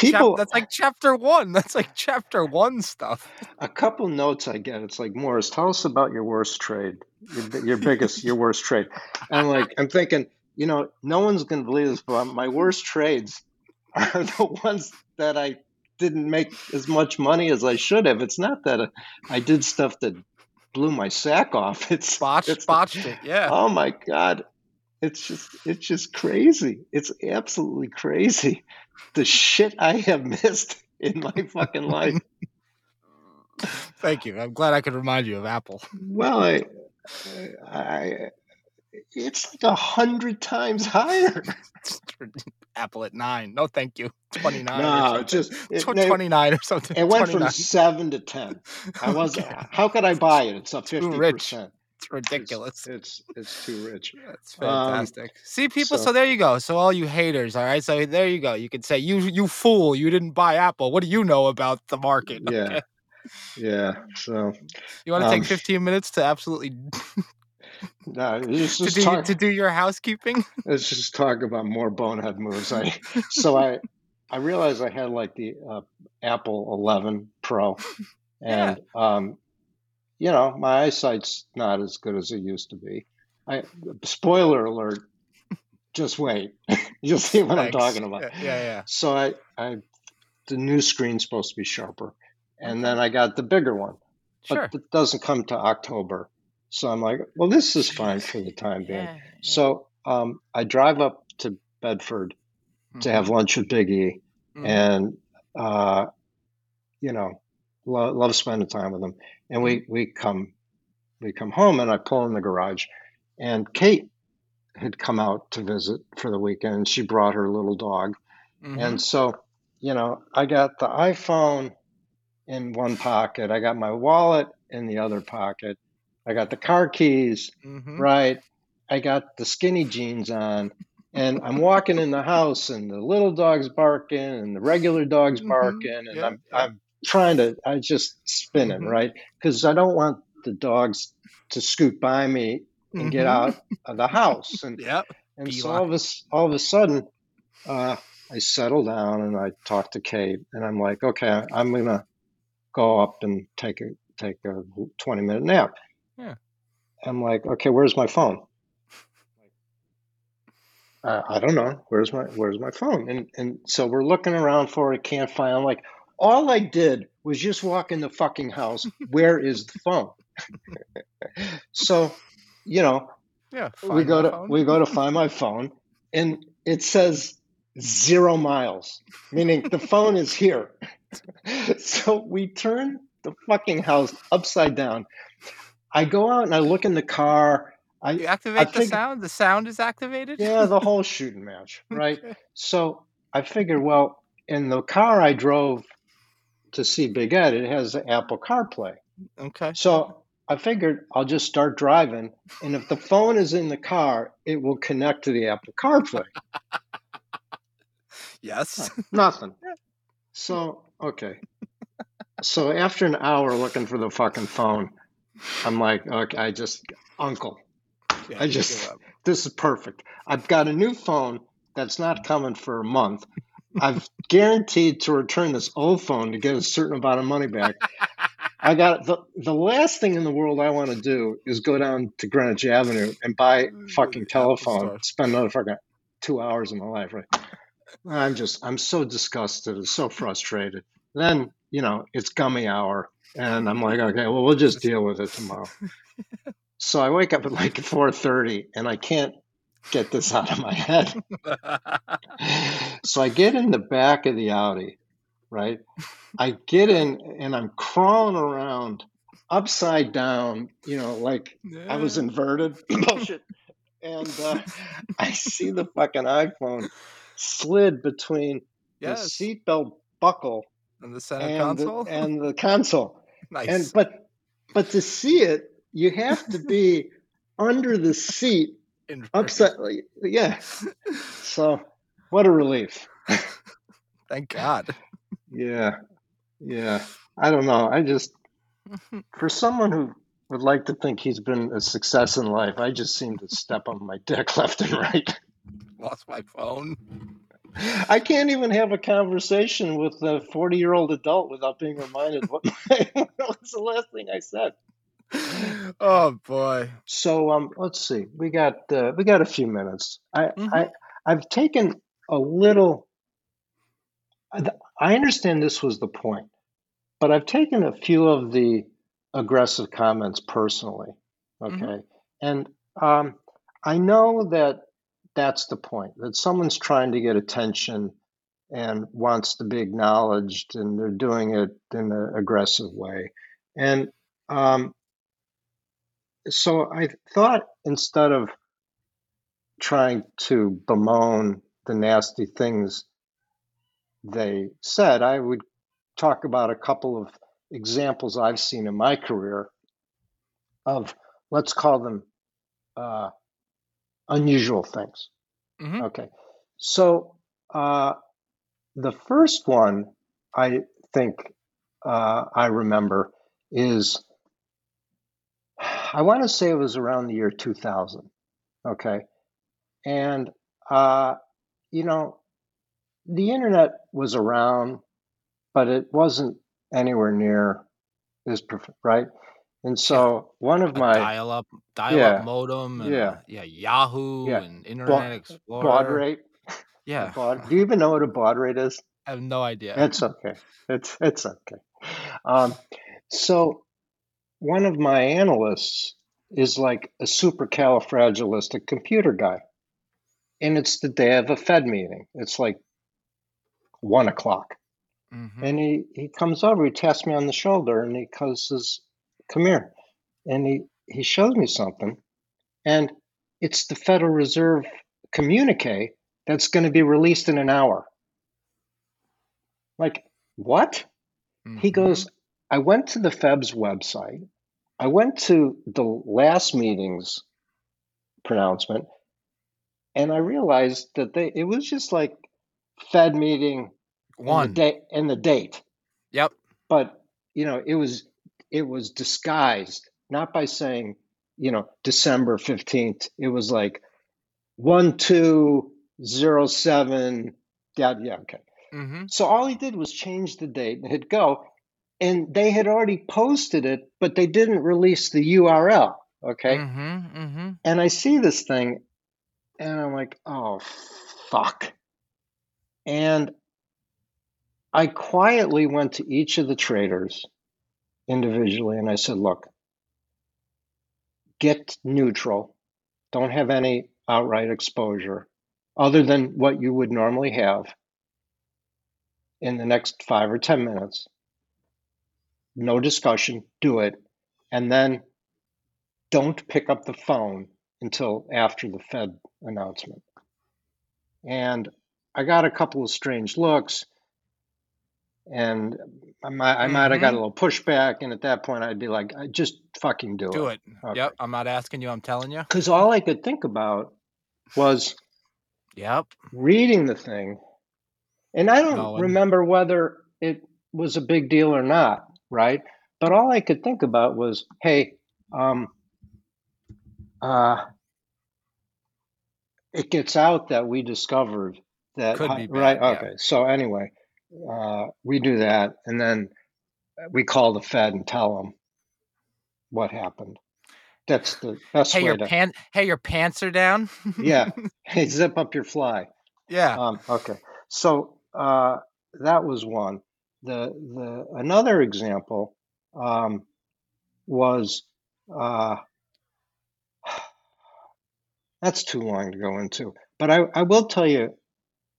People, Chap- that's like chapter one. That's like chapter one stuff. A couple notes I get. It's like, Morris, tell us about your worst trade, your, your biggest, your worst trade. And like, I'm thinking, you know, no one's going to believe this, but my worst trades are the ones that I didn't make as much money as I should have. It's not that I did stuff that blew my sack off. It's botched, it's botched the, it. Yeah. Oh my God. It's just, it's just crazy. It's absolutely crazy. The shit I have missed in my fucking life. Thank you. I'm glad I could remind you of Apple. Well, I, I, it's like a hundred times higher. Apple at nine. No, thank you. twenty-nine. No, just it, twenty-nine it, or something. It went twenty-nine from seven to ten. I was. Okay. How could I buy it? It's up fifty percent. It's ridiculous. It's, it's it's too rich. That's fantastic. Um, See, people. So, so there you go. So all you haters. All right. So there you go. You could say you you fool. You didn't buy Apple. What do you know about the market? Yeah. Okay. Yeah. So you want to um, take fifteen minutes to absolutely. No, just, to, just do, talk, to do your housekeeping. Let's just talk about more bonehead moves. I so I I realized I had like the uh, Apple eleven Pro, and yeah. um, you know my eyesight's not as good as it used to be. I spoiler alert. Just wait, you'll see what Thanks. I'm talking about. Yeah, yeah, yeah. So I I the new screen's supposed to be sharper, and okay. then I got the bigger one, sure. but it doesn't come to October. So I'm like, well, this is fine for the time being. Yeah, yeah. So um, I drive up to Bedford mm-hmm. to have lunch with Big E, mm-hmm. and uh, you know, lo- love spending time with him. And we we come we come home, and I pull in the garage, and Kate had come out to visit for the weekend. And she brought her little dog, mm-hmm. and so you know, I got the iPhone in one pocket, I got my wallet in the other pocket. I got the car keys, mm-hmm. right? I got the skinny jeans on, and I'm walking in the house, and the little dog's barking, and the regular dog's barking, mm-hmm. and yep. I'm I'm trying to, I'm just spinning, mm-hmm. right? Because I don't want the dogs to scoot by me and mm-hmm. get out of the house, and yep. and Be so all of a all of a sudden, uh, I settle down and I talk to Kate, and I'm like, okay, I'm gonna go up and take a take a twenty minute nap. Yeah. I'm like, okay, where's my phone? Uh, I don't know. Where's my Where's my phone? And and so we're looking around for it. Can't find. I'm like, all I did was just walk in the fucking house. Where is the phone? So, you know, yeah, we go to phone. we go to find my phone, and it says zero miles, meaning the phone is here. So we turn the fucking house upside down. I go out and I look in the car. I, you activate I the think, sound? The sound is activated? Yeah, the whole shooting match, right? Okay. So I figured, well, in the car I drove to see Big Ed, it has the Apple CarPlay. Okay. So I figured I'll just start driving, and if the phone is in the car, it will connect to the Apple CarPlay. Yes. Huh, nothing. So, okay. So after an hour looking for the fucking phone, I'm like, okay, I just, uncle. Yeah, I just, this is perfect. I've got a new phone that's not coming for a month. I've guaranteed to return this old phone to get a certain amount of money back. I got the the last thing in the world I want to do is go down to Greenwich Avenue and buy a fucking telephone, spend another fucking two hours of my life, right? I'm just, I'm so disgusted and so frustrated. Then, you know, it's gummy hour, and I'm like, okay, well, we'll just deal with it tomorrow. So I wake up at like four thirty, and I can't get this out of my head. So I get in the back of the Audi, right? I get in, and I'm crawling around upside down, you know, like yeah. I was inverted. Bullshit. And uh, I see the fucking iPhone slid between yes. the seatbelt buckle and the center and console. The, and the console. Nice. And, but, but to see it, you have to be under the seat, upside. Yeah. So, what a relief! Thank God. Yeah, yeah. I don't know. I just, for someone who would like to think he's been a success in life, I just seem to step on my dick left and right. Lost my phone. I can't even have a conversation with a forty-year-old adult without being reminded what my, what's the last thing I said. Oh boy! So um, let's see. We got uh, we got a few minutes. I mm-hmm. I I've taken a little. I understand this was the point, but I've taken a few of the aggressive comments personally. Okay, mm-hmm. and um, I know that that's the point. That someone's trying to get attention and wants to be acknowledged, and they're doing it in an aggressive way, and um. So I thought instead of trying to bemoan the nasty things they said, I would talk about a couple of examples I've seen in my career of, let's call them uh, unusual things. Mm-hmm. Okay. So uh, the first one I think uh, I remember is, I want to say it was around the year two thousand, okay? And, uh, you know, the internet was around, but it wasn't anywhere near this, right? And so one of my... Dial-up dial yeah, up modem. And, yeah. Yeah, Yahoo yeah. and Internet Explorer. Baud rate. Yeah. Baud, do you even know what a baud rate is? I have no idea. It's okay. It's, it's okay. Um, so... One of my analysts is like a supercalifragilistic computer guy. And it's the day of a Fed meeting. It's like one o'clock. Mm-hmm. And he, he comes over, he taps me on the shoulder and he says, come here. And he, he shows me something. And it's the Federal Reserve communique that's going to be released in an hour. Like, what? Mm-hmm. He goes, I went to the Fed's website. I went to the last meeting's pronouncement, and I realized that they it was just like Fed meeting one and the, da- and the date. Yep. But you know, it was it was disguised not by saying you know December fifteenth. It was like one two zero seven. Yeah. Yeah. Okay. Mm-hmm. So all he did was change the date and hit go. And they had already posted it, but they didn't release the U R L. Okay. Mm-hmm, mm-hmm. And I see this thing and I'm like, oh, fuck. And I quietly went to each of the traders individually and I said, look, get neutral. Don't have any outright exposure other than what you would normally have in the next five or ten minutes. No discussion, do it. And then don't pick up the phone until after the Fed announcement. And I got a couple of strange looks and I might, I might mm-hmm. have got a little pushback. And at that point, I'd be like, I just fucking do, do it. Do it. Okay. Yep. I'm not asking you. I'm telling you. Because all I could think about was yep. reading the thing. And I don't Nolan. remember whether it was a big deal or not, right? But all I could think about was, hey, um, uh, it gets out that we discovered that. Could be bad, right? Yeah. Okay. So anyway, uh, we do that. And then we call the Fed and tell them what happened. That's the best hey, way your to. Pan- hey, your pants are down. yeah. Hey, zip up your fly. Yeah. Um, okay. So uh, that was one. The the another example um, was uh, that's too long to go into, but I, I will tell you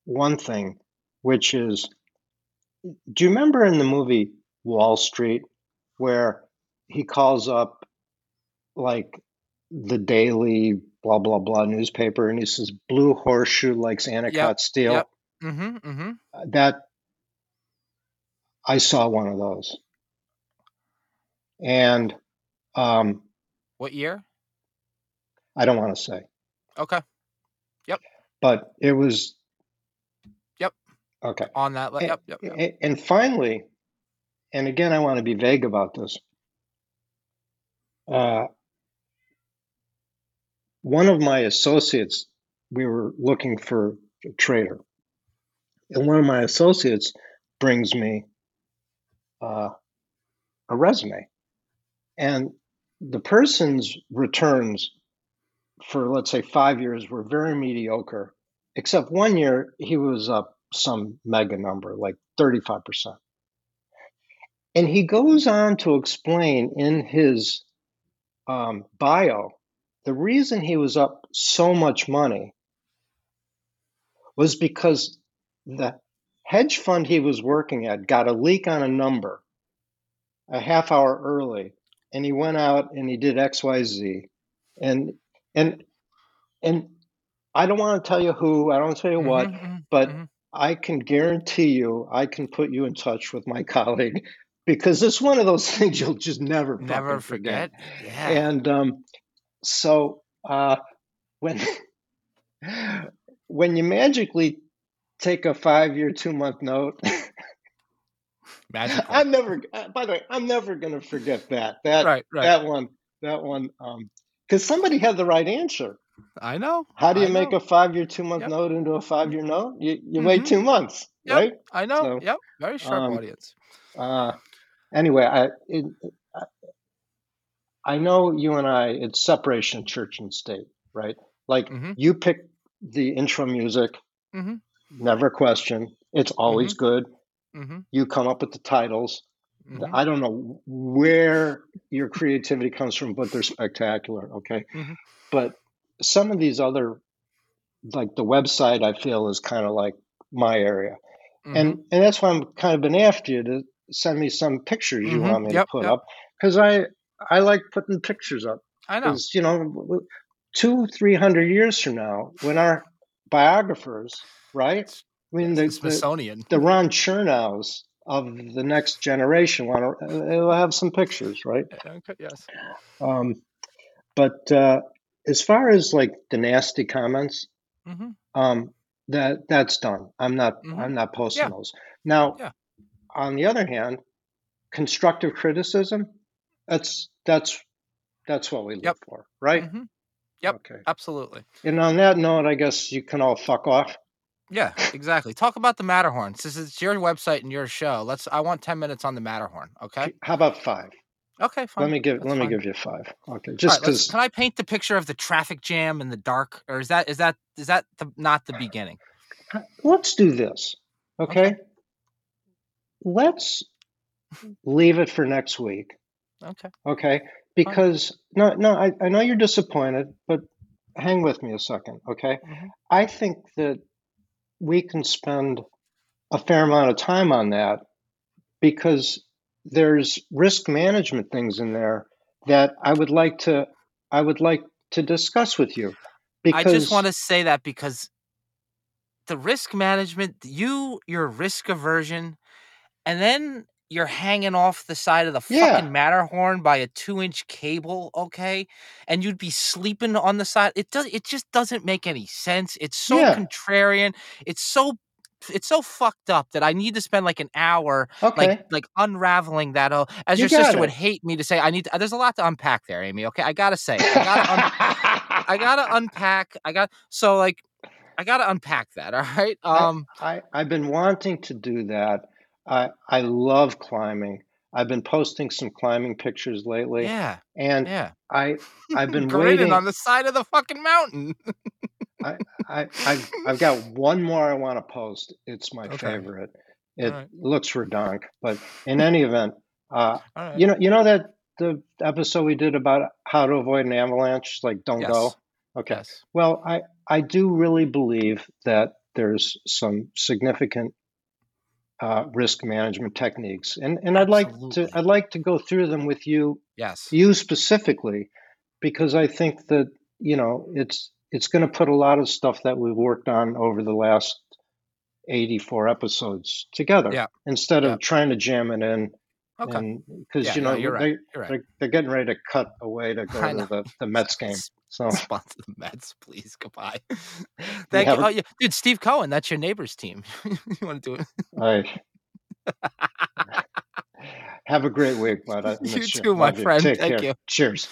one thing, which is, do you remember in the movie Wall Street where he calls up like the daily blah blah blah newspaper and he says Blue Horseshoe likes Anacott yep, Steel? Yep. Mm-hmm, mm-hmm. That I saw one of those. And um, what year? I don't want to say. Okay. Yep. But it was. Yep. Okay. On that. Le- and, yep, yep, yep. And finally, and again, I want to be vague about this. Uh, one of my associates, we were looking for a trader. And one of my associates brings me uh, a resume. And the person's returns for, let's say, five years were very mediocre, except one year he was up some mega number, like thirty-five percent. And he goes on to explain in his um, bio, the reason he was up so much money was because the hedge fund he was working at got a leak on a number a half hour early, and he went out and he did X Y Z. And and and I don't want to tell you who, I don't want to tell you what, mm-hmm, but mm-hmm. I can guarantee you I can put you in touch with my colleague because it's one of those things you'll just never never forget. forget. Yeah. And um, so uh, when when you magically take a five-year, two-month note. Magical. I'm never. By the way, I'm never going to forget that. That right, right. that one. That one. Um, because somebody had the right answer. I know. How do you I make know. a five-year, two-month yep. note into a five-year note? You you mm-hmm. wait two months, yep. right? I know. So, yep. Very sharp um, audience. Uh, anyway, I it, I know you and I. It's separation of church and state, right? Like mm-hmm. you pick the intro music. Mm-hmm. Never question. It's always mm-hmm. good. Mm-hmm. You come up with the titles. Mm-hmm. I don't know where your creativity comes from, but they're spectacular. Okay. Mm-hmm. But some of these other, like the website, I feel is kind of like my area. Mm-hmm. And and that's why I'm kind of been after you to send me some pictures mm-hmm. you want me yep, to put yep. up. Because I, I like putting pictures up. I know. Because, you know, two, three hundred years from now, when our biographers, right? I mean, the, the Smithsonian, the, the Ron Chernows of the next generation want to. They'll have some pictures, right? Okay, yes. Um, but uh, as far as like the nasty comments, mm-hmm. um, that that's done. I'm not. Mm-hmm. I'm not posting yeah. those now. Yeah. On the other hand, constructive criticism. That's that's that's what we look yep. for, right? Mm-hmm. Yep. Okay. Absolutely. And on that note, I guess you can all fuck off. Yeah, exactly. Talk about the Matterhorn. Since it's your website and your show, let's. I want ten minutes on the Matterhorn. Okay. How about five? Okay, fine. Let me give That's let me fine. give you five. Okay, just because. Right, can I paint the picture of the traffic jam in the dark, or is that is that is that the, not the beginning? Let's do this. Okay? okay. Let's leave it for next week. Okay. Okay. Because fine. no, no, I, I know you're disappointed, but hang with me a second. Okay. Mm-hmm. I think that we can spend a fair amount of time on that because there's risk management things in there that I would like to I would like to discuss with you. Because I just want to say that because the risk management, you your risk aversion, and then you're hanging off the side of the yeah. fucking Matterhorn by a two-inch cable, okay? And you'd be sleeping on the side. It does. It just doesn't make any sense. It's so yeah. contrarian. It's so. It's so fucked up that I need to spend like an hour, okay. like like unraveling that. Oh, as you your sister it. would hate me to say, I need. To, there's a lot to unpack there, Amy. Okay, I gotta say, I gotta, un- I gotta unpack. I got so like, I gotta unpack that. All right. Um, I, I I've been wanting to do that. I I love climbing. I've been posting some climbing pictures lately. Yeah. And yeah. I I've been waiting on the side of the fucking mountain. I, I, I've, I've got one more I want to post. It's my okay. favorite. It right. looks redonk, but in any event, uh, right. you know, you know that the episode we did about how to avoid an avalanche, like don't yes. go. Okay. Yes. Well, I, I do really believe that there's some significant uh, risk management techniques, and and I'd Absolutely. like to I'd like to go through them with you. Yes. You specifically, because I think that you know it's. It's going to put a lot of stuff that we've worked on over the last eighty-four episodes together yeah. instead yeah. of trying to jam it in. Okay. Because, yeah, you know, no, you're right. they, you're right. they're, they're getting ready to cut away to go to the, the Mets game. So sponsor the Mets, please. Goodbye. Thank you. you. Oh, yeah. Dude, Steve Cohen, that's your neighbor's team. You want to do it? All right. Have a great week, bud. You too, you. my Love friend. You. Thank care. you. Cheers.